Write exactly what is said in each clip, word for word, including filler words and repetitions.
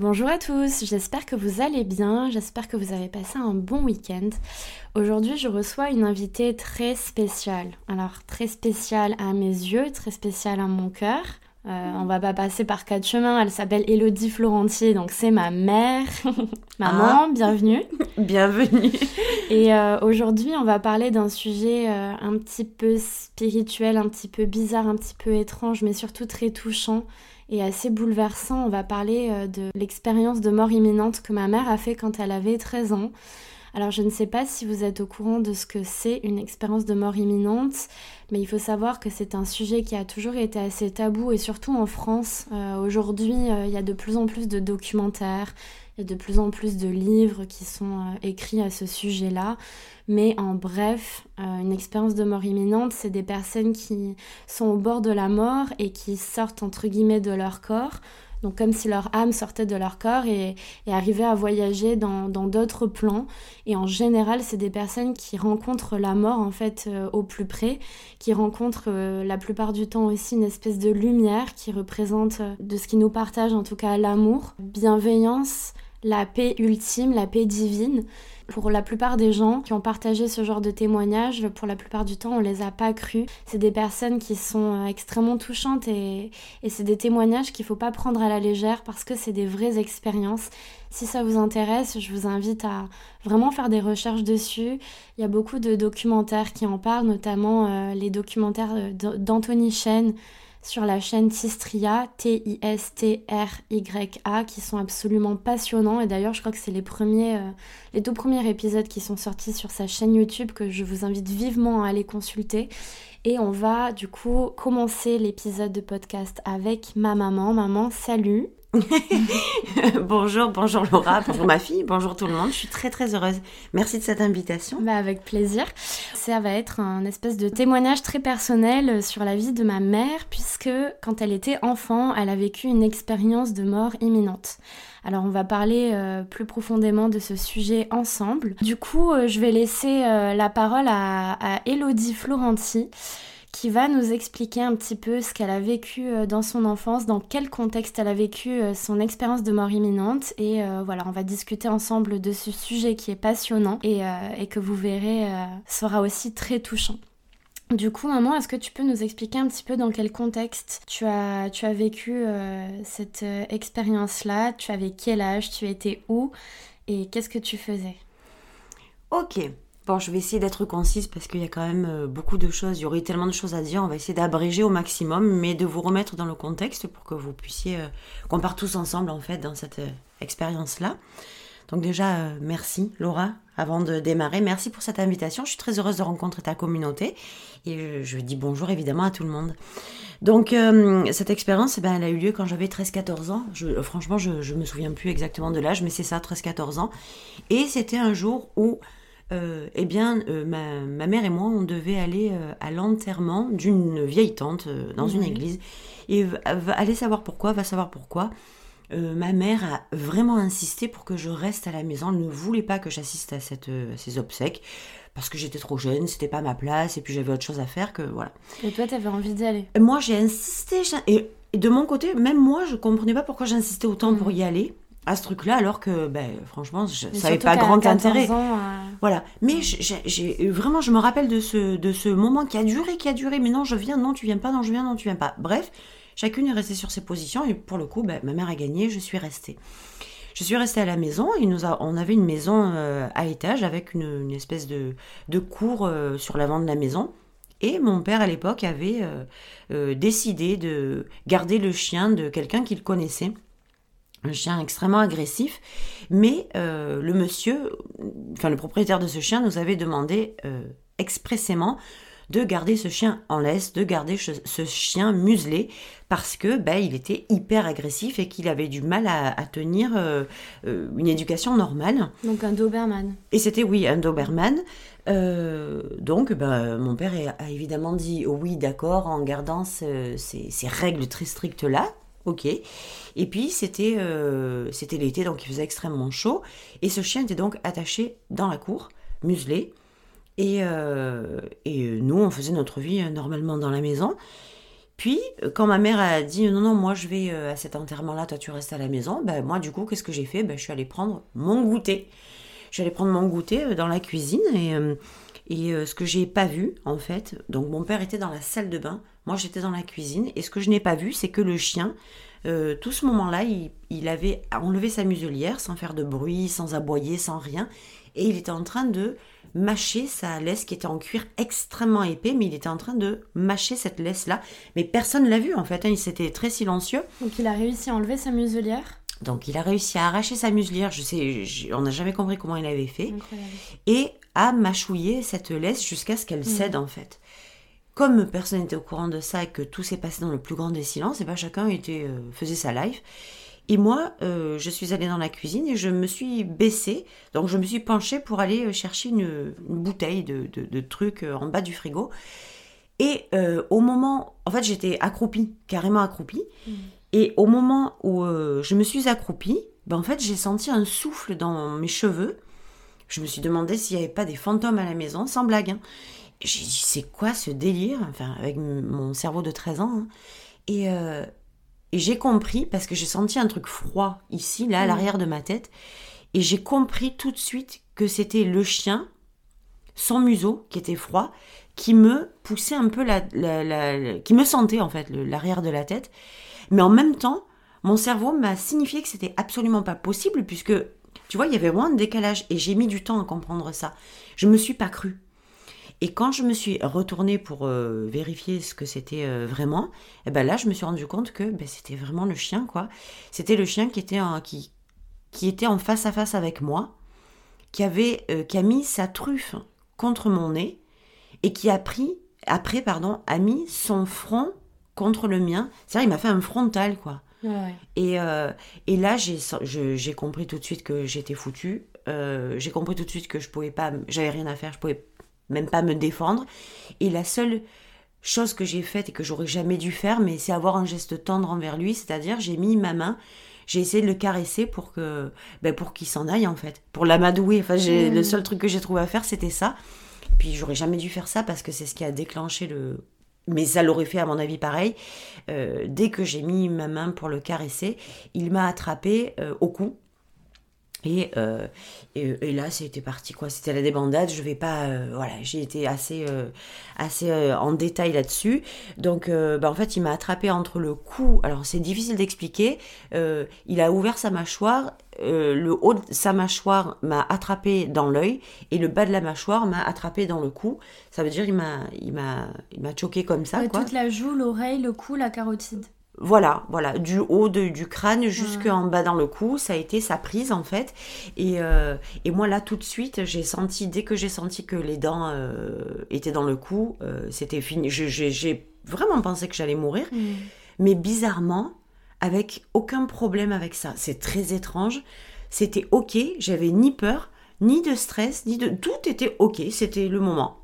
Bonjour à tous, j'espère que vous allez bien, j'espère que vous avez passé un bon week-end. Aujourd'hui je reçois une invitée très spéciale, alors très spéciale à mes yeux, très spéciale à mon cœur. Euh, on va pas passer par quatre chemins, elle s'appelle Élodie Florenti, donc c'est ma mère. Maman, ah. bienvenue. Bienvenue. Et euh, aujourd'hui on va parler d'un sujet euh, un petit peu spirituel, un petit peu bizarre, un petit peu étrange, mais surtout très touchant. Et assez bouleversant, on va parler de l'expérience de mort imminente que ma mère a fait quand elle avait treize ans. Alors je ne sais pas si vous êtes au courant de ce que c'est une expérience de mort imminente, mais il faut savoir que c'est un sujet qui a toujours été assez tabou, et surtout en France. Euh, aujourd'hui, euh, il y a de plus en plus de documentaires, il y a de plus en plus de livres qui sont euh, écrits à ce sujet-là. Mais en bref, euh, une expérience de mort imminente, c'est des personnes qui sont au bord de la mort et qui sortent entre guillemets de leur corps, donc comme si leur âme sortait de leur corps et, et arrivait à voyager dans, dans d'autres plans. Et en général, c'est des personnes qui rencontrent la mort en fait euh, au plus près, qui rencontrent euh, la plupart du temps aussi une espèce de lumière qui représente euh, de ce qui nous partage en tout cas l'amour, bienveillance, la paix ultime, la paix divine. Pour la plupart des gens qui ont partagé ce genre de témoignages, pour la plupart du temps, on les a pas crus. C'est des personnes qui sont extrêmement touchantes et, et c'est des témoignages qu'il faut pas prendre à la légère parce que c'est des vraies expériences. Si ça vous intéresse, je vous invite à vraiment faire des recherches dessus. Il y a beaucoup de documentaires qui en parlent, notamment euh, les documentaires d'Anthony Chen sur la chaîne Tistrya, T I S T R Y A, qui sont absolument passionnants. Et d'ailleurs, je crois que c'est les premiers, euh, les tout premiers épisodes qui sont sortis sur sa chaîne YouTube que je vous invite vivement à aller consulter. Et on va du coup commencer l'épisode de podcast avec ma maman. Maman, salut. Bonjour, bonjour Laura, bonjour ma fille, bonjour tout le monde, je suis très très heureuse, merci de cette invitation. Bah avec plaisir, ça va être un espèce de témoignage très personnel sur la vie de ma mère puisque quand elle était enfant, elle a vécu une expérience de mort imminente. Alors on va parler euh, plus profondément de ce sujet ensemble. Du coup euh, je vais laisser euh, la parole à, à Élodie Florenti, qui va nous expliquer un petit peu ce qu'elle a vécu dans son enfance, dans quel contexte elle a vécu son expérience de mort imminente. Et euh, voilà, on va discuter ensemble de ce sujet qui est passionnant et, euh, et que vous verrez euh, sera aussi très touchant. Du coup, maman, est-ce que tu peux nous expliquer un petit peu dans quel contexte tu as, tu as vécu euh, cette euh, expérience-là? Tu avais quel âge? Tu étais où? Et qu'est-ce que tu faisais? Ok. Bon, je vais essayer d'être concise parce qu'il y a quand même beaucoup de choses, il y aurait tellement de choses à dire, on va essayer d'abréger au maximum, mais de vous remettre dans le contexte pour que vous puissiez, euh, qu'on parte tous ensemble en fait dans cette euh, expérience-là. Donc déjà, euh, merci Laura, avant de démarrer, merci pour cette invitation, je suis très heureuse de rencontrer ta communauté et je, je dis bonjour évidemment à tout le monde. Donc euh, cette expérience, eh ben, elle a eu lieu quand j'avais treize à quatorze ans, je, franchement je ne me souviens plus exactement de l'âge, mais c'est ça, treize à quatorze ans, et c'était un jour où... Euh, eh bien, euh, ma, ma mère et moi, on devait aller euh, à l'enterrement d'une vieille tante euh, dans mmh. une église. Et va, va, allez savoir pourquoi, va savoir pourquoi. Euh, ma mère a vraiment insisté pour que je reste à la maison. Elle ne voulait pas que j'assiste à, cette, à ces obsèques parce que j'étais trop jeune, c'était pas ma place et puis j'avais autre chose à faire que voilà. Et toi, t'avais envie d'y aller? Moi, j'ai insisté. Et de mon côté, même moi, je comprenais pas pourquoi j'insistais autant mmh. pour y aller. À ce truc-là, alors que, ben, franchement, je, ça n'avait pas grand intérêt. Ans, euh... Voilà. Mais j'ai, j'ai, vraiment, je me rappelle de ce, de ce moment qui a duré, qui a duré. Mais non, je viens, non, tu viens pas, non, je viens, non, tu viens pas. Bref, chacune est restée sur ses positions. Et pour le coup, ben, ma mère a gagné, je suis restée. Je suis restée à la maison. Il nous a, on avait une maison euh, à étage avec une, une espèce de, de cour euh, sur l'avant de la maison. Et mon père, à l'époque, avait euh, euh, décidé de garder le chien de quelqu'un qu'il connaissait. Un chien extrêmement agressif, mais euh, le monsieur, enfin le propriétaire de ce chien, nous avait demandé euh, expressément de garder ce chien en laisse, de garder ch- ce chien muselé, parce que ben, il était hyper agressif et qu'il avait du mal à, à tenir euh, euh, une éducation normale. Donc un Doberman. Et c'était, oui, un Doberman. Euh, donc ben, mon père a évidemment dit oui, d'accord, en gardant ce, ces, ces règles très strictes-là. Ok. Et puis, c'était, euh, c'était l'été, donc il faisait extrêmement chaud. Et ce chien était donc attaché dans la cour, muselé. Et, euh, et nous, on faisait notre vie normalement dans la maison. Puis, quand ma mère a dit « Non, non, moi, je vais à cet enterrement-là, toi, tu restes à la maison », ben moi, du coup, qu'est-ce que j'ai fait? Ben, je suis allée prendre mon goûter. Je suis allée prendre mon goûter dans la cuisine et, et ce que j'ai pas vu, en fait, donc mon père était dans la salle de bain, moi, j'étais dans la cuisine et ce que je n'ai pas vu, c'est que le chien, euh, tout ce moment-là, il, il avait enlevé sa muselière sans faire de bruit, sans aboyer, sans rien et il était en train de mâcher sa laisse qui était en cuir extrêmement épais, mais il était en train de mâcher cette laisse-là. Mais personne ne l'a vu en fait, hein. C'était très silencieux. Donc il a réussi à enlever sa muselière. Donc il a réussi à arracher sa muselière, je sais, je, on n'a jamais compris comment il avait fait. Incroyable. Et à mâchouiller cette laisse jusqu'à ce qu'elle mmh. cède en fait. Comme personne n'était au courant de ça et que tout s'est passé dans le plus grand des silences, et ben chacun était, euh, faisait sa life. Et moi, euh, je suis allée dans la cuisine et je me suis baissée. Donc, je me suis penchée pour aller chercher une, une bouteille de, de, de trucs en bas du frigo. Et euh, au moment... En fait, j'étais accroupie, carrément accroupie. Mmh. Et au moment où euh, je me suis accroupie, ben, en fait, j'ai senti un souffle dans mes cheveux. Je me suis demandé s'il n'y avait pas des fantômes à la maison, sans blague. Hein. J'ai dit, c'est quoi ce délire? Enfin, avec m- mon cerveau de treize ans. Hein. Et... Euh, Et j'ai compris, parce que j'ai senti un truc froid ici, là, à l'arrière de ma tête. Et j'ai compris tout de suite que c'était le chien, son museau, qui était froid, qui me poussait un peu la... la, la, la qui me sentait, en fait, le, l'arrière de la tête. Mais en même temps, mon cerveau m'a signifié que c'était absolument pas possible, puisque, tu vois, il y avait vraiment un décalage. Et j'ai mis du temps à comprendre ça. Je me suis pas crue. Et quand je me suis retournée pour euh, vérifier ce que c'était euh, vraiment, et ben là, je me suis rendu compte que ben, c'était vraiment le chien, quoi. C'était le chien qui était en, qui, qui était en face à face avec moi, qui, avait, euh, qui a mis sa truffe contre mon nez et qui a pris, après, pardon, a mis son front contre le mien. C'est-à-dire, il m'a fait un frontal, quoi. Ouais. Et, euh, et là, j'ai, je, j'ai compris tout de suite que j'étais foutue. Euh, j'ai compris tout de suite que je pouvais pas, j'avais rien à faire, je pouvais même pas me défendre. Et la seule chose que j'ai faite et que j'aurais jamais dû faire, mais c'est avoir un geste tendre envers lui, c'est-à-dire j'ai mis ma main, j'ai essayé de le caresser pour que, ben pour qu'il s'en aille en fait, pour l'amadouer. Enfin, j'ai, mmh. le seul truc que j'ai trouvé à faire, c'était ça. Puis j'aurais jamais dû faire ça parce que c'est ce qui a déclenché le... Mais ça l'aurait fait à mon avis pareil. Euh, dès que j'ai mis ma main pour le caresser, il m'a attrapée euh, au cou. Et, euh, et, et là, c'était parti, quoi. C'était la débandade. Je vais pas, euh, voilà, j'ai été assez, euh, assez euh, en détail là-dessus. Donc, euh, bah, en fait, il m'a attrapé entre le cou. Alors, c'est difficile d'expliquer. Euh, il a ouvert sa mâchoire. Euh, le haut de sa mâchoire m'a attrapé dans l'œil et le bas de la mâchoire m'a attrapé dans le cou. Ça veut dire il m'a, il m'a, il m'a choqué comme ça, ouais, quoi. Toute la joue, l'oreille, le cou, la carotide. Voilà, voilà, du haut de, du crâne jusqu'en bas dans le cou, ça a été sa prise en fait. Et, euh, et moi là tout de suite, j'ai senti, dès que j'ai senti que les dents euh, étaient dans le cou, euh, c'était fini. Je, je, j'ai vraiment pensé que j'allais mourir, mmh. mais bizarrement, avec aucun problème avec ça. C'est très étrange, c'était ok, j'avais ni peur, ni de stress, ni de... Tout était ok, c'était le moment.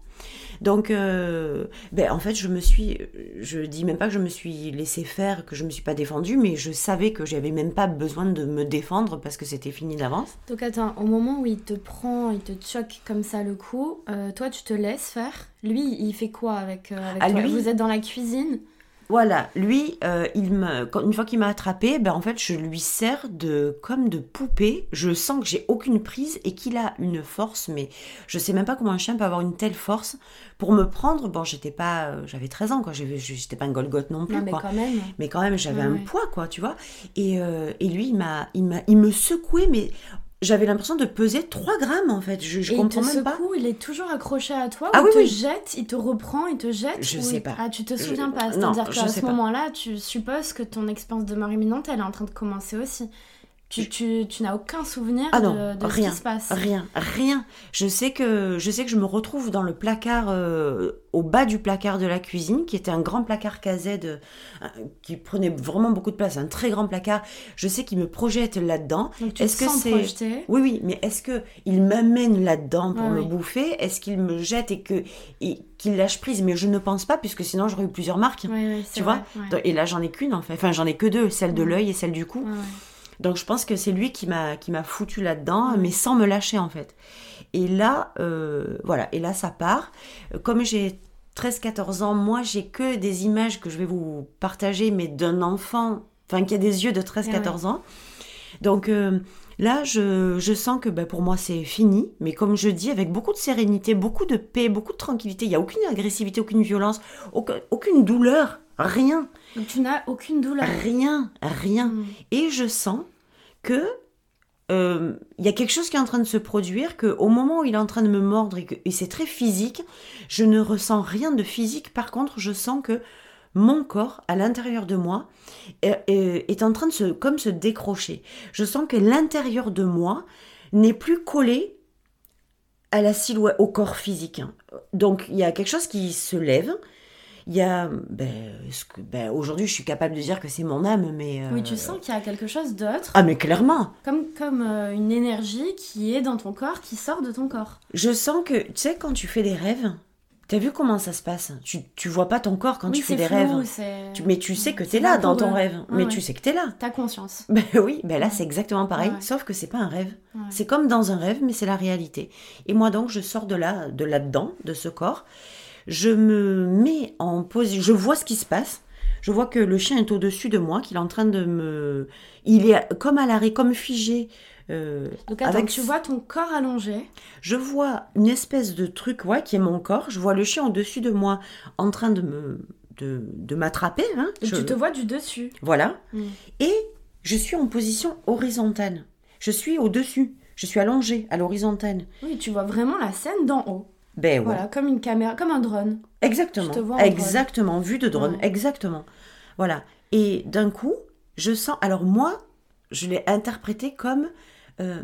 Donc, euh, ben, en fait, je me suis, je dis même pas que je me suis laissée faire, que je me suis pas défendue, mais je savais que j'avais même pas besoin de me défendre parce que c'était fini d'avance. Donc, attends, au moment où il te prend, il te choque comme ça le cou, euh, toi, tu te laisses faire. Lui, il fait quoi avec, euh, avec ah, toi lui... Vous êtes dans la cuisine. Voilà, lui, euh, il m'a, une fois qu'il m'a attrapée, ben en fait, je lui sers de comme de poupée. Je sens que j'ai aucune prise et qu'il a une force, mais je sais même pas comment un chien peut avoir une telle force pour me prendre. Bon, j'étais pas, j'avais treize ans, quoi. J'avais, j'étais pas un Golgoth non plus, non, mais quoi. Quand même. Mais quand même, j'avais ouais, un ouais. poids, quoi, tu vois. Et euh, et lui, il m'a, il m'a, il me secouait, mais j'avais l'impression de peser trois grammes, en fait. Je, je comprends même secoue, pas. Et il te secoue, il est toujours accroché à toi. Ah, ou oui, il te oui. jette, il te reprend, il te jette. Je sais il... pas. Ah, tu te souviens je... pas. C'est-à-dire qu'à ce pas. moment-là, tu supposes que ton expérience de mort imminente, elle est en train de commencer aussi. Tu, je... tu, tu n'as aucun souvenir ah non, de, de rien, ce qui se passe. Rien, rien. Je sais que je, sais que je me retrouve dans le placard, euh, au bas du placard de la cuisine, qui était un grand placard casette, euh, qui prenait vraiment beaucoup de place, un très grand placard. Je sais qu'il me projette là-dedans. Donc tu est-ce te que sens c'est... projeté. Oui, oui, mais est-ce qu'il m'amène là-dedans pour ah, me oui. bouffer? Est-ce qu'il me jette et, que... et qu'il lâche prise? Mais je ne pense pas, puisque sinon j'aurais eu plusieurs marques. Oui, oui, tu vrai, vois ouais. Et là, j'en ai qu'une, en fait. Enfin, j'en ai que deux, celle de l'œil et celle du cou. Ah, ouais. Donc, je pense que c'est lui qui m'a, qui m'a foutu là-dedans, mais sans me lâcher, en fait. Et là, euh, voilà. Et là, ça part. Comme j'ai treize quatorze ans, moi, j'ai que des images que je vais vous partager, mais d'un enfant, enfin, qui a des yeux de treize quatorze ouais. ans. Donc, euh, là, je, je sens que ben, pour moi, c'est fini. Mais comme je dis, avec beaucoup de sérénité, beaucoup de paix, beaucoup de tranquillité. Il n'y a aucune agressivité, aucune violence, aucun, aucune douleur, rien. Donc, tu n'as aucune douleur. Rien, rien. Mmh. Et je sens que... il euh, y a quelque chose qui est en train de se produire, qu'au moment où il est en train de me mordre, et, que, et c'est très physique, je ne ressens rien de physique. Par contre, je sens que mon corps, à l'intérieur de moi, est, est en train de se, comme se décrocher. Je sens que l'intérieur de moi n'est plus collé à la silhouette, au corps physique. Donc, il y a quelque chose qui se lève. Il y a, ben, ce que, ben, aujourd'hui, je suis capable de dire que c'est mon âme, mais... Euh... Oui, tu sens qu'il y a quelque chose d'autre. Ah, mais clairement. Comme, comme euh, une énergie qui est dans ton corps, qui sort de ton corps. Je sens que, tu sais, quand tu fais des rêves, t'as vu comment ça se passe ? Tu, tu vois pas ton corps quand oui, tu fais des flou, rêves. C'est... Tu, mais tu sais que t'es là dans ton ouais. rêve. Ah, mais ouais. tu sais que t'es là. T'as conscience. Ben oui, ben là, ouais. c'est exactement pareil, ouais. sauf que c'est pas un rêve. Ouais. C'est comme dans un rêve, mais c'est la réalité. Et moi, donc, je sors de là, de là-dedans, de ce corps... Je me mets en position, je vois ce qui se passe, je vois que le chien est au-dessus de moi, qu'il est en train de me... Il est comme à l'arrêt, comme figé. Euh, Donc attends, avec... tu vois ton corps allongé. Je vois une espèce de truc ouais, qui est mon corps, je vois le chien au-dessus de moi en train de, me... de... de m'attraper. Hein. Et je... tu te vois du dessus. Voilà. Mmh. Et je suis en position horizontale, je suis au-dessus, je suis allongée à l'horizontale. Oui, tu vois vraiment la scène d'en haut. Ben, voilà, ouais. comme une caméra, comme un drone. Exactement. Je te vois en exactement, drone. Vue de drone, ouais. exactement. Voilà. Et d'un coup, je sens. Alors moi, je l'ai interprété comme. Euh,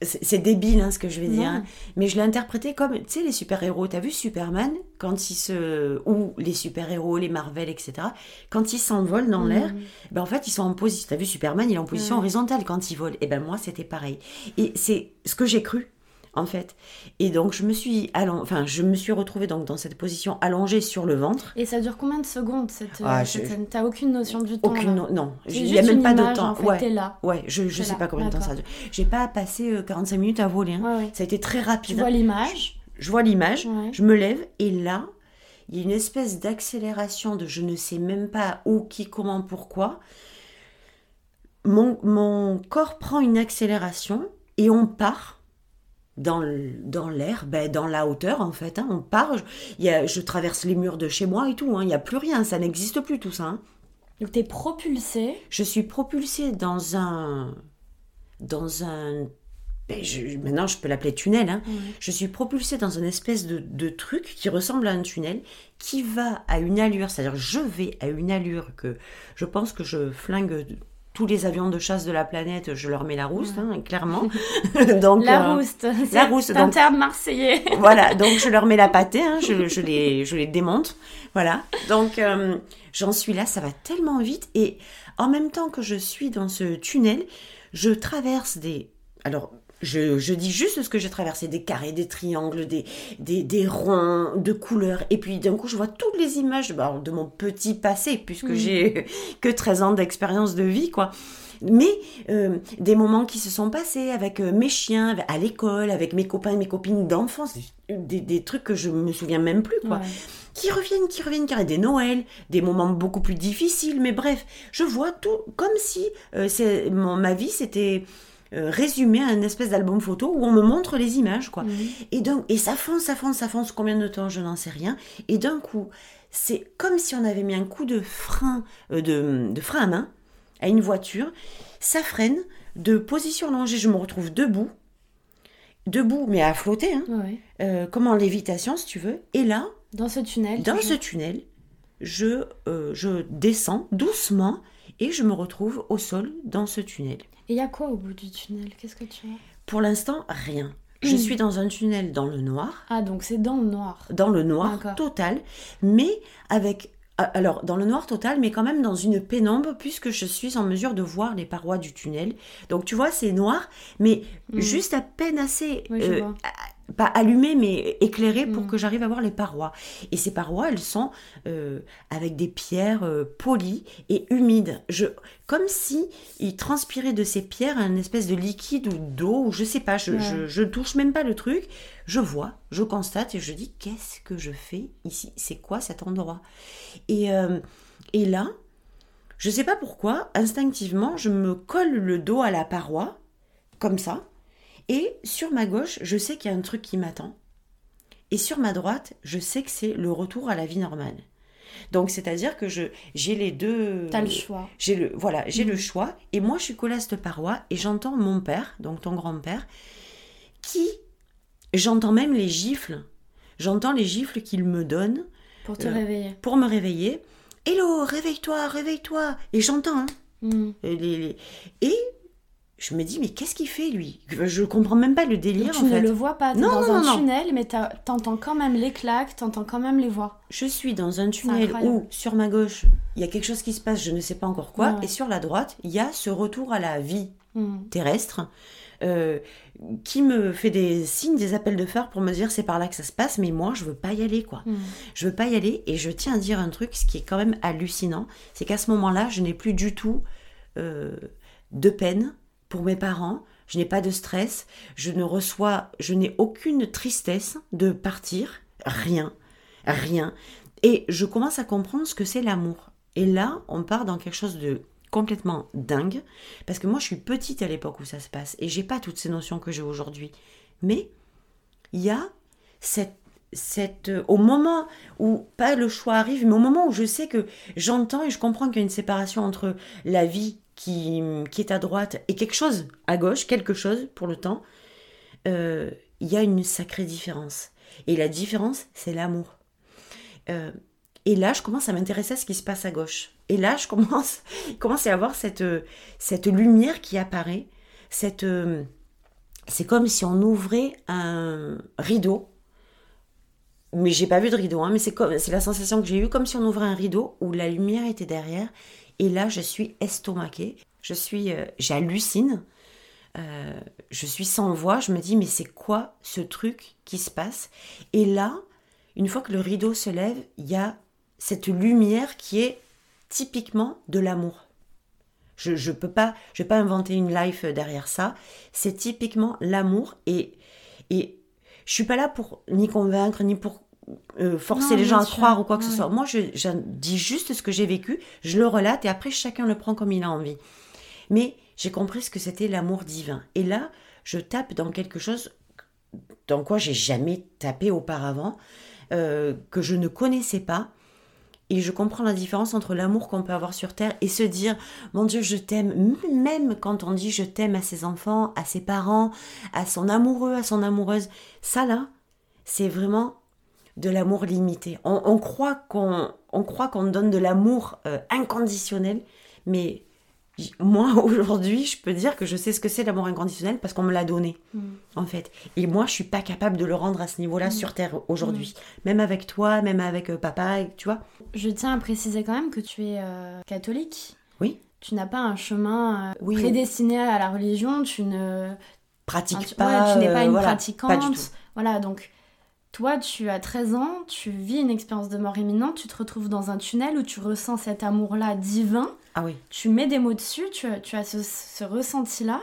c'est, c'est débile hein, ce que je vais non. dire, hein, mais je l'ai interprété comme, tu sais, les super-héros. T'as vu Superman quand il se ou les super-héros, les Marvel, et cetera. Quand ils s'envolent dans mmh. l'air, ben en fait ils sont en position. T'as vu Superman, il est en position ouais. horizontale quand il vole. Et ben moi, c'était pareil. Et c'est ce que j'ai cru. En fait, et donc je me suis allong... enfin je me suis retrouvée donc dans cette position allongée sur le ventre. Et ça dure combien de secondes cette, ah, cette je... t'as aucune notion du temps. Aucune, no... non, il n'y a même pas image, de temps. En fait, ouais, t'es là. Ouais, je je t'es sais là. Pas combien D'accord. de temps ça dure. J'ai pas passé quarante-cinq minutes à voler. Hein. Ouais, ouais. Ça a été très rapide. Tu vois l'image. Je, je vois l'image. Ouais. Je me lève et là, il y a une espèce d'accélération de je ne sais même pas où, qui, comment, pourquoi. Mon mon corps prend une accélération et on part. Dans, dans l'air, ben dans la hauteur en fait, hein, on part, je, y a, je traverse les murs de chez moi et tout, il hein, n'y a plus rien, ça n'existe plus tout ça. Hein. Donc t'es propulsée. Je suis propulsée dans un... dans un... Ben je, maintenant je peux l'appeler tunnel, hein. Mmh. Je suis propulsée dans une espèce de, de truc qui ressemble à un tunnel, qui va à une allure, c'est-à-dire je vais à une allure que je pense que je flingue... Tous les avions de chasse de la planète, je leur mets la rouste, ouais. hein, clairement. donc, la euh, rouste, c'est la rouste, un donc, terme marseillais. voilà, donc je leur mets la pâtée, hein, je, je, les, je les démonte. Voilà, donc euh, j'en suis là, ça va tellement vite. Et en même temps que je suis dans ce tunnel, je traverse des... Alors, je, je dis juste ce que j'ai traversé, des carrés, des triangles, des, des, des ronds, de couleurs. Et puis d'un coup, je vois toutes les images bah, de mon petit passé, puisque mmh. j'ai que treize ans d'expérience de vie, quoi. Mais euh, des moments qui se sont passés avec euh, mes chiens, à l'école, avec mes copains et mes copines d'enfance, des, des trucs que je me souviens même plus, quoi. Ouais. Qui reviennent, qui reviennent, car il y a des Noëls, des moments beaucoup plus difficiles, mais bref, je vois tout comme si euh, c'est, mon, ma vie, c'était... Euh, résumé à un espèce d'album photo où on me montre les images quoi. Mmh. Et, donc, et ça fonce, ça fonce, ça fonce combien de temps je n'en sais rien et d'un coup c'est comme si on avait mis un coup de frein euh, de, de frein à main à une voiture, ça freine de position allongée, je me retrouve debout debout mais à flotter hein, ouais. euh, comme en lévitation si tu veux et là dans ce tunnel, dans ce tunnel je, euh, je descends doucement et je me retrouve au sol dans ce tunnel. Et il y a quoi au bout du tunnel ? Qu'est-ce que tu vois ? Pour l'instant, rien. Je suis dans un tunnel dans le noir. Ah, donc c'est dans le noir. Dans le noir D'accord. total, mais avec... Alors, dans le noir total, mais quand même dans une pénombre, puisque je suis en mesure de voir les parois du tunnel. Donc, tu vois, c'est noir, mais mmh. juste à peine assez... Oui, je euh, vois. pas allumé, mais éclairé pour mmh. que j'arrive à voir les parois. Et ces parois, elles sont euh, avec des pierres euh, polies et humides. Je, comme si il transpirait de ces pierres un espèce de liquide ou d'eau, ou je sais pas, je, ouais. je, je touche même pas le truc. Je vois, je constate et je dis, qu'est-ce que je fais ici? C'est quoi cet endroit? Et, euh, et là, je sais pas pourquoi, instinctivement, je me colle le dos à la paroi, comme ça. Et sur ma gauche, je sais qu'il y a un truc qui m'attend. Et sur ma droite, je sais que c'est le retour à la vie normale. Donc, c'est-à-dire que je, j'ai les deux... T'as le choix. J'ai le, voilà, j'ai mmh. le choix. Et moi, je suis collée à cette paroi et j'entends mon père, donc ton grand-père, qui... J'entends même les gifles. J'entends les gifles qu'il me donne. Pour te euh, réveiller. Pour me réveiller. « Hello, réveille-toi, réveille-toi » Et j'entends. Hein. Mmh. Et... Les, les... et je me dis, mais qu'est-ce qu'il fait, lui? Je comprends même pas le délire, en fait. Tu ne le vois pas, t'es non, dans non, un non. tunnel, mais t'entends quand même les claques, t'entends quand même les voix. Je suis dans un tunnel où, sur ma gauche, il y a quelque chose qui se passe, je ne sais pas encore quoi, ouais. et sur la droite, il y a ce retour à la vie mmh. terrestre, euh, qui me fait des signes, des appels de phare pour me dire, c'est par là que ça se passe, mais moi, je veux pas y aller, quoi. Mmh. Je veux pas y aller, et je tiens à dire un truc, ce qui est quand même hallucinant, c'est qu'à ce moment-là, je n'ai plus du tout euh, de peine, pour mes parents, je n'ai pas de stress, je ne reçois, je n'ai aucune tristesse de partir, rien, rien. Et je commence à comprendre ce que c'est l'amour. Et là, on part dans quelque chose de complètement dingue, parce que moi, je suis petite à l'époque où ça se passe, et j'ai pas toutes ces notions que j'ai aujourd'hui. Mais il y a cette, cette, au moment où pas le choix arrive, mais au moment où je sais que j'entends et je comprends qu'il y a une séparation entre la vie Qui, qui est à droite, et quelque chose à gauche, quelque chose pour le temps, il euh, y a une sacrée différence. Et la différence, c'est l'amour. Euh, et là, je commence à m'intéresser à ce qui se passe à gauche. Et là, je commence, commence à avoir cette, cette lumière qui apparaît. Cette, euh, c'est comme si on ouvrait un rideau. Mais j'ai pas vu de rideau, hein, mais c'est, comme, c'est la sensation que j'ai eue, comme si on ouvrait un rideau où la lumière était derrière. Et là, je suis estomaquée, je suis, euh, j'hallucine, euh, je suis sans voix, je me dis, mais c'est quoi ce truc qui se passe? Et là, une fois que le rideau se lève, il y a cette lumière qui est typiquement de l'amour. Je ne peux pas, je peux pas inventer une life derrière ça, c'est typiquement l'amour, et, et je ne suis pas là pour ni convaincre, ni pour... Euh, forcer non, les gens à croire ou quoi que oui. ce soit. Moi, je, je dis juste ce que j'ai vécu, je le relate et après, chacun le prend comme il a envie. Mais j'ai compris ce que c'était l'amour divin. Et là, je tape dans quelque chose dans quoi j'ai jamais tapé auparavant, euh, que je ne connaissais pas. Et je comprends la différence entre l'amour qu'on peut avoir sur Terre et se dire « Mon Dieu, je t'aime », même quand on dit « Je t'aime » à ses enfants, à ses parents, à son amoureux, à son amoureuse. Ça, là, c'est vraiment... de l'amour limité. On, on, croit qu'on, on croit qu'on donne de l'amour euh, inconditionnel, mais j- moi, aujourd'hui, je peux dire que je sais ce que c'est l'amour inconditionnel parce qu'on me l'a donné, mmh. en fait. Et moi, je ne suis pas capable de le rendre à ce niveau-là mmh. sur Terre aujourd'hui. Mmh. Même avec toi, même avec euh, papa, tu vois. Je tiens à préciser quand même que tu es euh, catholique. Oui. Tu n'as pas un chemin euh, oui. prédestiné à la religion, tu ne... Pratiques enfin, tu... pas. Ouais, tu n'es pas euh, une voilà, pratiquante. Pas du tout. Voilà, donc... Toi, tu as treize ans, tu vis une expérience de mort imminente, tu te retrouves dans un tunnel où tu ressens cet amour-là divin. Ah oui. Tu mets des mots dessus, tu as, tu as ce, ce ressenti-là,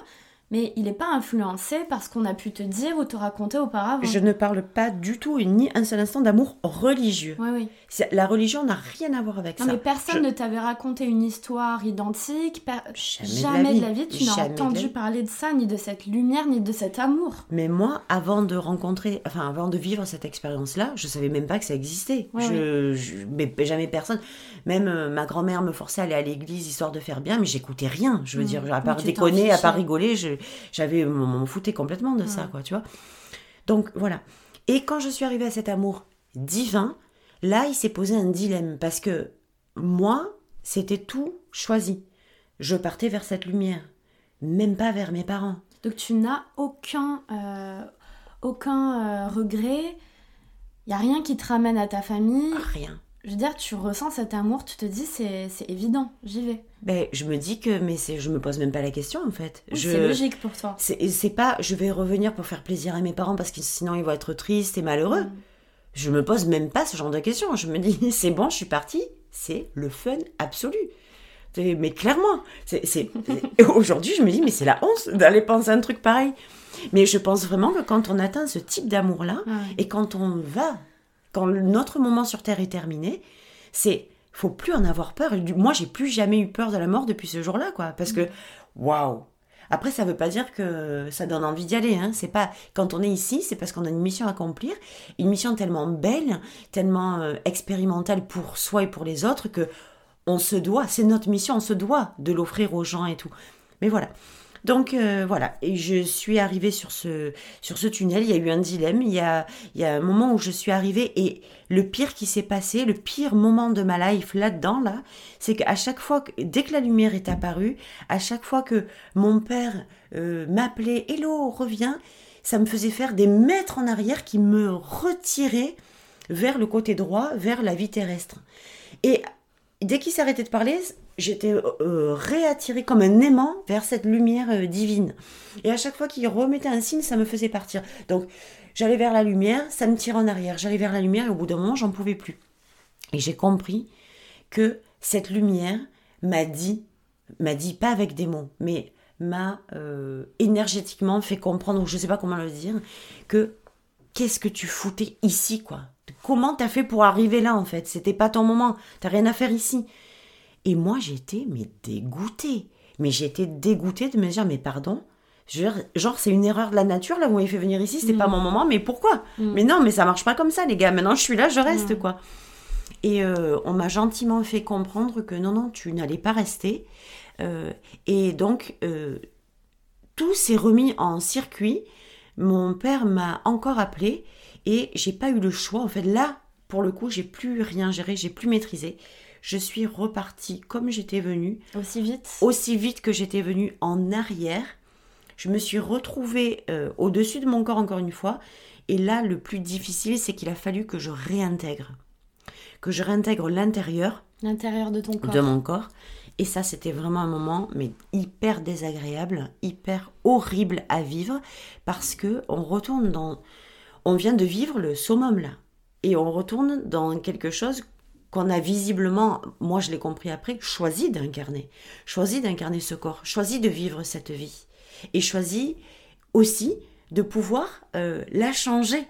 mais il n'est pas influencé par ce qu'on a pu te dire ou te raconter auparavant. Je ne parle pas du tout, ni un seul instant, d'amour religieux. Oui, oui. C'est, la religion n'a rien à voir avec non, ça. Non, mais personne Je... ne t'avait raconté une histoire identique. Per... Jamais, Jamais de la vie. De la vie tu Jamais n'as entendu de parler de ça, ni de cette lumière, ni de cet amour. Mais moi, avant de rencontrer, enfin, avant de vivre cette expérience-là, je ne savais même pas que ça existait. Oui, je... Oui. je... Mais jamais personne. Même euh, ma grand-mère me forçait à aller à l'église histoire de faire bien, mais j'écoutais rien. Je veux mmh. dire, à part déconner, à part rigoler, je... j'avais m'en foutais complètement de ouais. ça, quoi, tu vois. Donc voilà. Et quand je suis arrivée à cet amour divin, là, il s'est posé un dilemme parce que moi, c'était tout choisi. Je partais vers cette lumière, même pas vers mes parents. Donc tu n'as aucun euh, aucun euh, regret. Il y a rien qui te ramène à ta famille. Rien. Je veux dire, tu ressens cet amour, tu te dis c'est, c'est évident, j'y vais. Ben, je me dis que, mais c'est, je me pose même pas la question en fait. Oui, je, c'est logique pour toi. C'est, c'est pas, je vais revenir pour faire plaisir à mes parents parce que sinon ils vont être tristes et malheureux. Mmh. Je me pose même pas ce genre de questions. Je me dis c'est bon, je suis partie, c'est le fun absolu. Mais clairement, c'est, c'est, c'est... aujourd'hui je me dis mais c'est la honte d'aller penser à un truc pareil. Mais je pense vraiment que quand on atteint ce type d'amour-là, ouais. et quand on va, quand notre moment sur Terre est terminé, c'est, faut plus en avoir peur. Moi, j'ai plus jamais eu peur de la mort depuis ce jour-là, quoi. Parce que, waouh! Après, ça veut pas dire que ça donne envie d'y aller, hein. C'est pas, quand on est ici, c'est parce qu'on a une mission à accomplir, une mission tellement belle, tellement euh, expérimentale pour soi et pour les autres, que on se doit, c'est notre mission, on se doit de l'offrir aux gens et tout. Mais voilà. Donc euh, voilà, et je suis arrivée sur ce, sur ce tunnel, il y a eu un dilemme, il y a, il y a un moment où je suis arrivée et le pire qui s'est passé, le pire moment de ma life là-dedans, là, c'est qu'à chaque fois, que, dès que la lumière est apparue, à chaque fois que mon père euh, m'appelait « Hello, reviens », ça me faisait faire des mètres en arrière qui me retiraient vers le côté droit, vers la vie terrestre. Et dès qu'il s'arrêtait de parler... j'étais euh, réattirée comme un aimant vers cette lumière euh, divine. Et à chaque fois qu'il remettait un signe, ça me faisait partir. Donc, j'allais vers la lumière, ça me tirait en arrière. J'allais vers la lumière et au bout d'un moment, j'en pouvais plus. Et j'ai compris que cette lumière m'a dit, m'a dit pas avec des mots, mais m'a euh, énergétiquement fait comprendre, ou je sais pas comment le dire, que qu'est-ce que tu foutais ici, quoi ? Comment t'as fait pour arriver là, en fait ? C'était pas ton moment, t'as rien à faire ici. Et moi, j'étais mais dégoûtée. Mais j'étais dégoûtée de me dire, mais pardon, je, genre, c'est une erreur de la nature, là, vous m'avez fait venir ici, c'était mmh. pas mon moment, mais pourquoi mmh. Mais non, mais ça marche pas comme ça, les gars. Maintenant, je suis là, je reste, mmh. quoi. Et euh, on m'a gentiment fait comprendre que non, non, tu n'allais pas rester. Euh, et donc, euh, tout s'est remis en circuit. Mon père m'a encore appelée et j'ai pas eu le choix. En fait, là, pour le coup, j'ai plus rien géré, j'ai plus maîtrisé. Je suis repartie comme j'étais venue. Aussi vite ? Aussi vite que j'étais venue en arrière. Je me suis retrouvée euh, au-dessus de mon corps encore une fois. Et là, le plus difficile, c'est qu'il a fallu que je réintègre. Que je réintègre l'intérieur. L'intérieur de ton corps. De mon corps. Et ça, c'était vraiment un moment mais hyper désagréable, hyper horrible à vivre. Parce qu'on retourne dans... On vient de vivre le summum là. Et on retourne dans quelque chose... qu'on a visiblement, moi je l'ai compris après, choisi d'incarner, choisi d'incarner ce corps, choisi de vivre cette vie et choisi aussi de pouvoir euh, la changer.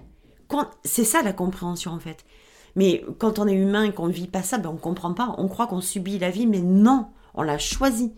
Quand, c'est ça la compréhension en fait. Mais quand on est humain et qu'on ne vit pas ça, ben on ne comprend pas, on croit qu'on subit la vie, mais non, on l'a choisi.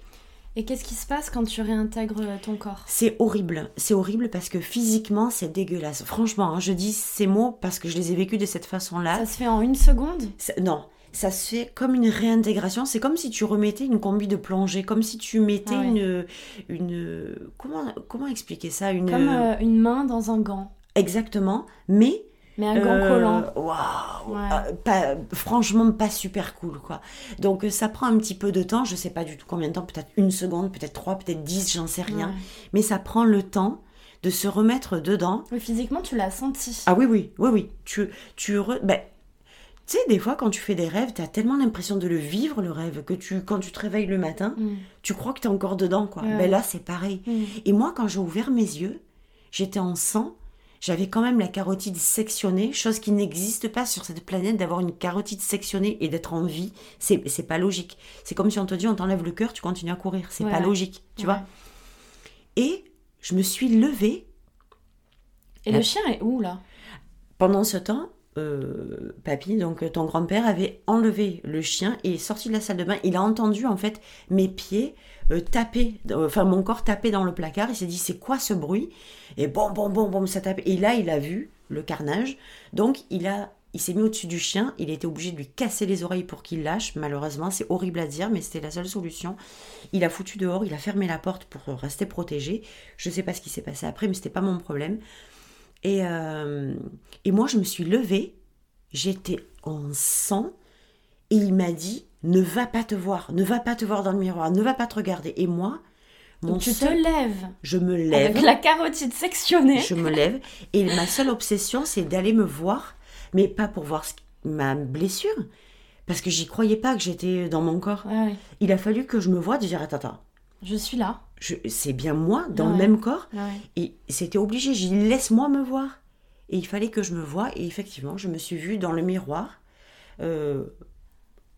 Et qu'est-ce qui se passe quand tu réintègres ton corps ? C'est horrible, c'est horrible parce que physiquement c'est dégueulasse. Franchement, hein, je dis ces mots parce que je les ai vécus de cette façon-là. Ça se fait en une seconde ? c'est... Non. Ça se fait comme une réintégration, c'est comme si tu remettais une combi de plongée, comme si tu mettais ah ouais. une, une... Comment, comment expliquer ça une... Comme euh, une main dans un gant. Exactement, mais... Mais un gant euh, collant. Waouh ouais. pas, franchement, pas super cool, quoi. Donc, ça prend un petit peu de temps, je sais pas du tout combien de temps, peut-être une seconde, peut-être trois, peut-être dix, j'en sais rien. Ouais. Mais ça prend le temps de se remettre dedans. Mais physiquement, tu l'as senti. Ah oui, oui, oui, oui. Tu... tu re... ben, tu sais, des fois, quand tu fais des rêves, t'as tellement l'impression de le vivre, le rêve, que tu, quand tu te réveilles le matin, mmh. tu crois que t'es encore dedans, quoi. Ouais. Ben là, c'est pareil. Mmh. Et moi, quand j'ai ouvert mes yeux, j'étais en sang, j'avais quand même la carotide sectionnée, chose qui n'existe pas sur cette planète, d'avoir une carotide sectionnée et d'être en vie, c'est, c'est pas logique. C'est comme si on te dit, on t'enlève le cœur, tu continues à courir. C'est ouais. pas logique, tu ouais. vois. Et je me suis levée. Et là, le chien est où, là ? Pendant ce temps... Euh, papy, donc ton grand-père avait enlevé le chien et est sorti de la salle de bain. Il a entendu en fait mes pieds euh, taper, euh, enfin mon corps taper dans le placard. Il s'est dit c'est quoi ce bruit ? Et bon, bon, bon, bon, ça tape. Et là, il a vu le carnage. Donc il a, il s'est mis au-dessus du chien. Il était obligé de lui casser les oreilles pour qu'il lâche. Malheureusement, c'est horrible à dire, mais c'était la seule solution. Il a foutu dehors. Il a fermé la porte pour rester protégé. Je sais pas ce qui s'est passé après, mais c'était pas mon problème. Et, euh, et moi, je me suis levée, j'étais en sang, et il m'a dit, ne va pas te voir, ne va pas te voir dans le miroir, ne va pas te regarder. Et moi, mon Donc tu seul... te lèves. Je me lève. Avec la carotide sectionnée. Je me lève, et ma seule obsession, c'est d'aller me voir, mais pas pour voir ce... ma blessure, parce que j'y croyais pas que j'étais dans mon corps. Ouais, ouais. Il a fallu que je me voie dire attends, attends. Je suis là. Je, c'est bien moi dans ouais, le même corps. Ouais. Et c'était obligé. J'ai dit laisse-moi me voir. Et il fallait que je me voie. Et effectivement, je me suis vue dans le miroir. Euh,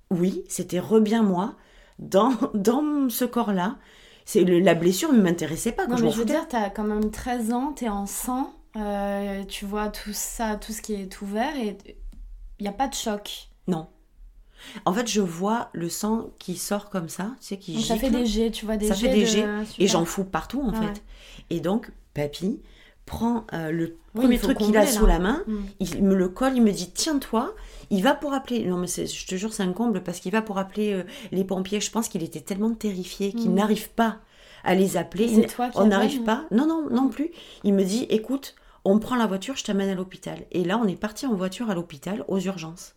oui, c'était re bien moi dans dans ce corps-là. C'est le, la blessure ne m'intéressait pas. Non, je mais je veux dire, t'as quand même treize ans, t'es en sang, euh, tu vois tout ça, tout ce qui est ouvert et il n'y a pas de choc. Non. En fait, je vois le sang qui sort comme ça, tu sais, qui donc gicle. Ça fait des jets, tu vois, des ça jets. Ça fait des de... jets super. Et j'en fous partout, en ouais. fait. Et donc, papy prend euh, le oui, premier truc qu'il a là. sous la main, mmh. il me le colle, il me dit « Tiens-toi ». Il va pour appeler... Non, mais c'est, je te jure, c'est un comble, parce qu'il va pour appeler euh, les pompiers. Je pense qu'il était tellement terrifié qu'il mmh. n'arrive pas à les appeler. C'est il... toi qui on n'arrive pas. Non, non, non plus. Il me dit « Écoute, on prend la voiture, je t'amène à l'hôpital. » Et là, on est parti en voiture à l'hôpital, aux urgences.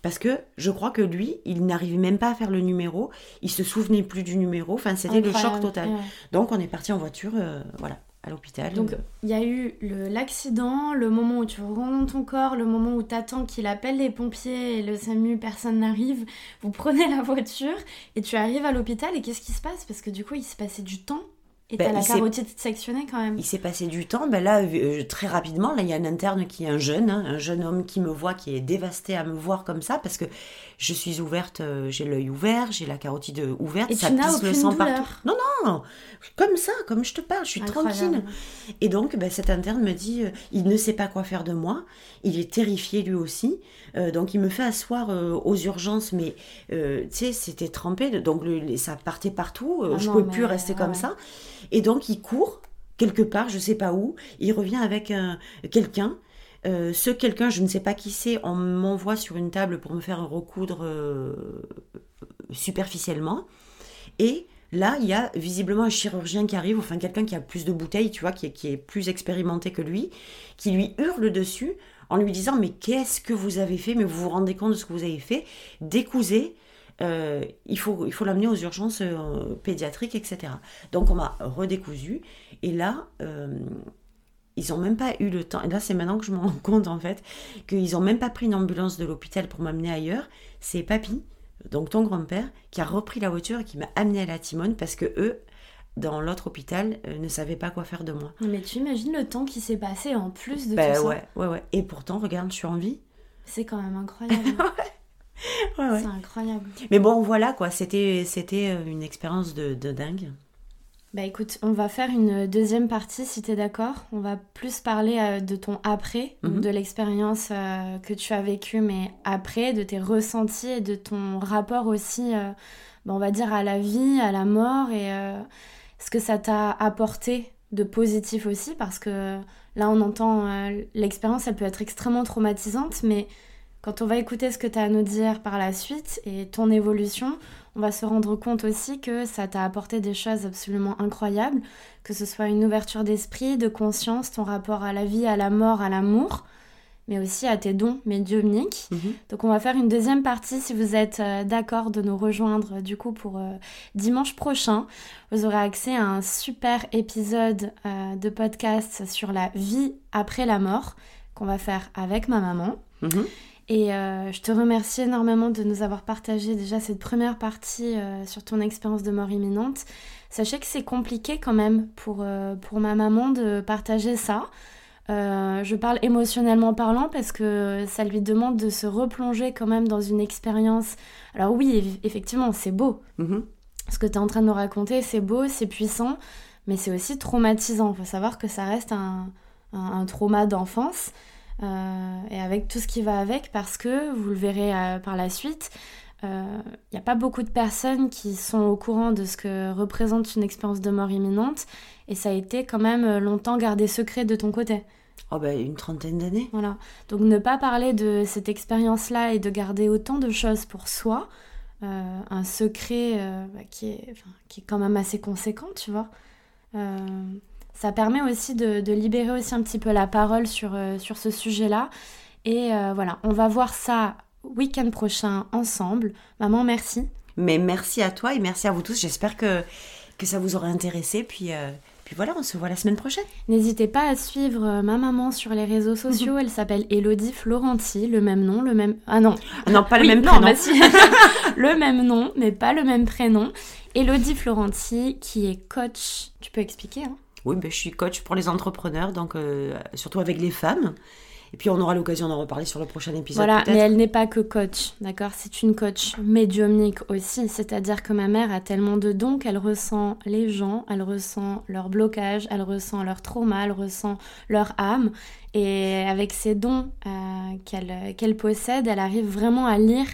Parce que je crois que lui, il n'arrivait même pas à faire le numéro. Il se souvenait plus du numéro. Enfin, c'était incroyable, le choc total. Ouais. Donc, on est parti en voiture, euh, voilà, à l'hôpital. Donc, il y a eu le, l'accident, le moment où tu rentres dans ton corps, le moment où t'attends qu'il appelle les pompiers et le SAMU, personne n'arrive. Vous prenez la voiture et tu arrives à l'hôpital. Et qu'est-ce qui se passe ? Parce que du coup, il s'est passé du temps. Et ben, t'as la carotide sectionnée quand même. Il s'est passé du temps. Ben là, euh, très rapidement, là, il y a un interne qui est un jeune, hein, un jeune homme qui me voit, qui est dévasté à me voir comme ça, parce que je suis ouverte, euh, j'ai l'œil ouvert, j'ai la carotide ouverte, et ça pisse le sang douleur. Partout. Non, non, comme ça, comme je te parle, je suis incroyable. Tranquille. Et donc, ben, cet interne me dit, euh, il ne sait pas quoi faire de moi, il est terrifié lui aussi, euh, donc il me fait asseoir euh, aux urgences, mais euh, tu sais, c'était trempé, donc le, ça partait partout, euh, ah je ne pouvais mais, plus rester ouais, comme ouais. ça. Et donc, il court, quelque part, je ne sais pas où, il revient avec un, quelqu'un. Euh, ce quelqu'un, je ne sais pas qui c'est, on m'envoie sur une table pour me faire recoudre euh, superficiellement. Et là, il y a visiblement un chirurgien qui arrive, enfin quelqu'un qui a plus de bouteilles, tu vois, qui est, qui est plus expérimenté que lui, qui lui hurle dessus en lui disant « Mais qu'est-ce que vous avez fait ? Mais vous vous rendez compte de ce que vous avez fait ? Décousez !» Euh, il faut, il faut l'amener aux urgences euh, pédiatriques, et cetera. Donc, on m'a redécousu. Et là, euh, ils n'ont même pas eu le temps. Et là, c'est maintenant que je me rends compte, en fait, qu'ils n'ont même pas pris une ambulance de l'hôpital pour m'amener ailleurs. C'est papy, donc ton grand-père, qui a repris la voiture et qui m'a amenée à la Timone parce que eux, dans l'autre hôpital, euh, ne savaient pas quoi faire de moi. Mais tu imagines le temps qui s'est passé en plus de ben, tout ouais, ça. Ouais, ouais. Et pourtant, regarde, je suis en vie. C'est quand même incroyable. Ouais. Ouais, ouais. C'est incroyable. Mais bon, voilà quoi, c'était, c'était une expérience de, de dingue. Bah écoute, on va faire une deuxième partie si t'es d'accord. On va plus parler euh, de ton après, mm-hmm. de l'expérience euh, que tu as vécue, mais après, de tes ressentis et de ton rapport aussi, euh, bah, on va dire, à la vie, à la mort et euh, ce que ça t'a apporté de positif aussi. Parce que là, on entend euh, l'expérience, elle peut être extrêmement traumatisante, mais. Quand on va écouter ce que tu as à nous dire par la suite et ton évolution, on va se rendre compte aussi que ça t'a apporté des choses absolument incroyables, que ce soit une ouverture d'esprit, de conscience, ton rapport à la vie, à la mort, à l'amour, mais aussi à tes dons médiumniques. Mmh. Donc on va faire une deuxième partie si vous êtes d'accord de nous rejoindre du coup pour euh, dimanche prochain. Vous aurez accès à un super épisode euh, de podcast sur la vie après la mort qu'on va faire avec ma maman. Mmh. Et euh, je te remercie énormément de nous avoir partagé déjà cette première partie euh, sur ton expérience de mort imminente. Sachez que c'est compliqué quand même pour, euh, pour ma maman de partager ça. Euh, je parle émotionnellement parlant parce que ça lui demande de se replonger quand même dans une expérience. Alors oui, effectivement, c'est beau. Mmh. Ce que tu es en train de nous raconter, c'est beau, c'est puissant, mais c'est aussi traumatisant. Il faut savoir que ça reste un, un, un trauma d'enfance. Euh, et avec tout ce qui va avec, parce que vous le verrez euh, par la suite, il euh, n'y a pas beaucoup de personnes qui sont au courant de ce que représente une expérience de mort imminente, et ça a été quand même longtemps gardé secret de ton côté. Oh ben, une trentaine d'années. Voilà. Donc ne pas parler de cette expérience-là et de garder autant de choses pour soi, euh, un secret euh, qui est, enfin, qui est quand même assez conséquent, tu vois. Euh... Ça permet aussi de, de libérer aussi un petit peu la parole sur, euh, sur ce sujet-là. Et euh, voilà, on va voir ça week-end prochain ensemble. Maman, merci. Mais merci à toi et merci à vous tous. J'espère que, que ça vous aura intéressé. Puis, euh, Puis voilà, on se voit la semaine prochaine. N'hésitez pas à suivre ma maman sur les réseaux sociaux. Elle s'appelle Élodie Florenti, le même nom, le même... Ah non, ah non pas le oui, même non, prénom. Bah si. Le même nom, mais pas le même prénom. Élodie Florenti, qui est coach. Tu peux expliquer hein? Oui, ben, je suis coach pour les entrepreneurs, donc euh, surtout avec les femmes. Et puis, on aura l'occasion d'en reparler sur le prochain épisode, voilà, peut-être. Mais elle n'est pas que coach, d'accord ? C'est une coach médiumnique aussi, c'est-à-dire que ma mère a tellement de dons qu'elle ressent les gens, elle ressent leurs blocages, elle ressent leurs traumas, elle ressent leur âme. Et avec ces dons euh, qu'elle, qu'elle possède, elle arrive vraiment à lire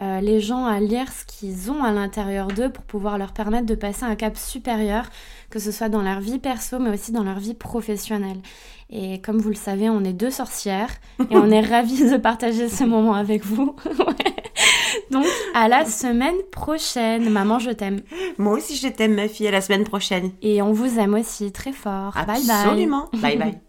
euh, les gens, à lire ce qu'ils ont à l'intérieur d'eux pour pouvoir leur permettre de passer un cap supérieur, que ce soit dans leur vie perso, mais aussi dans leur vie professionnelle. Et comme vous le savez, on est deux sorcières et on est ravies de partager ce moment avec vous. Ouais. Donc, à la semaine prochaine. Maman, je t'aime. Moi aussi, je t'aime, ma fille. À la semaine prochaine. Et on vous aime aussi très fort. Absolument. Bye bye. Bye bye.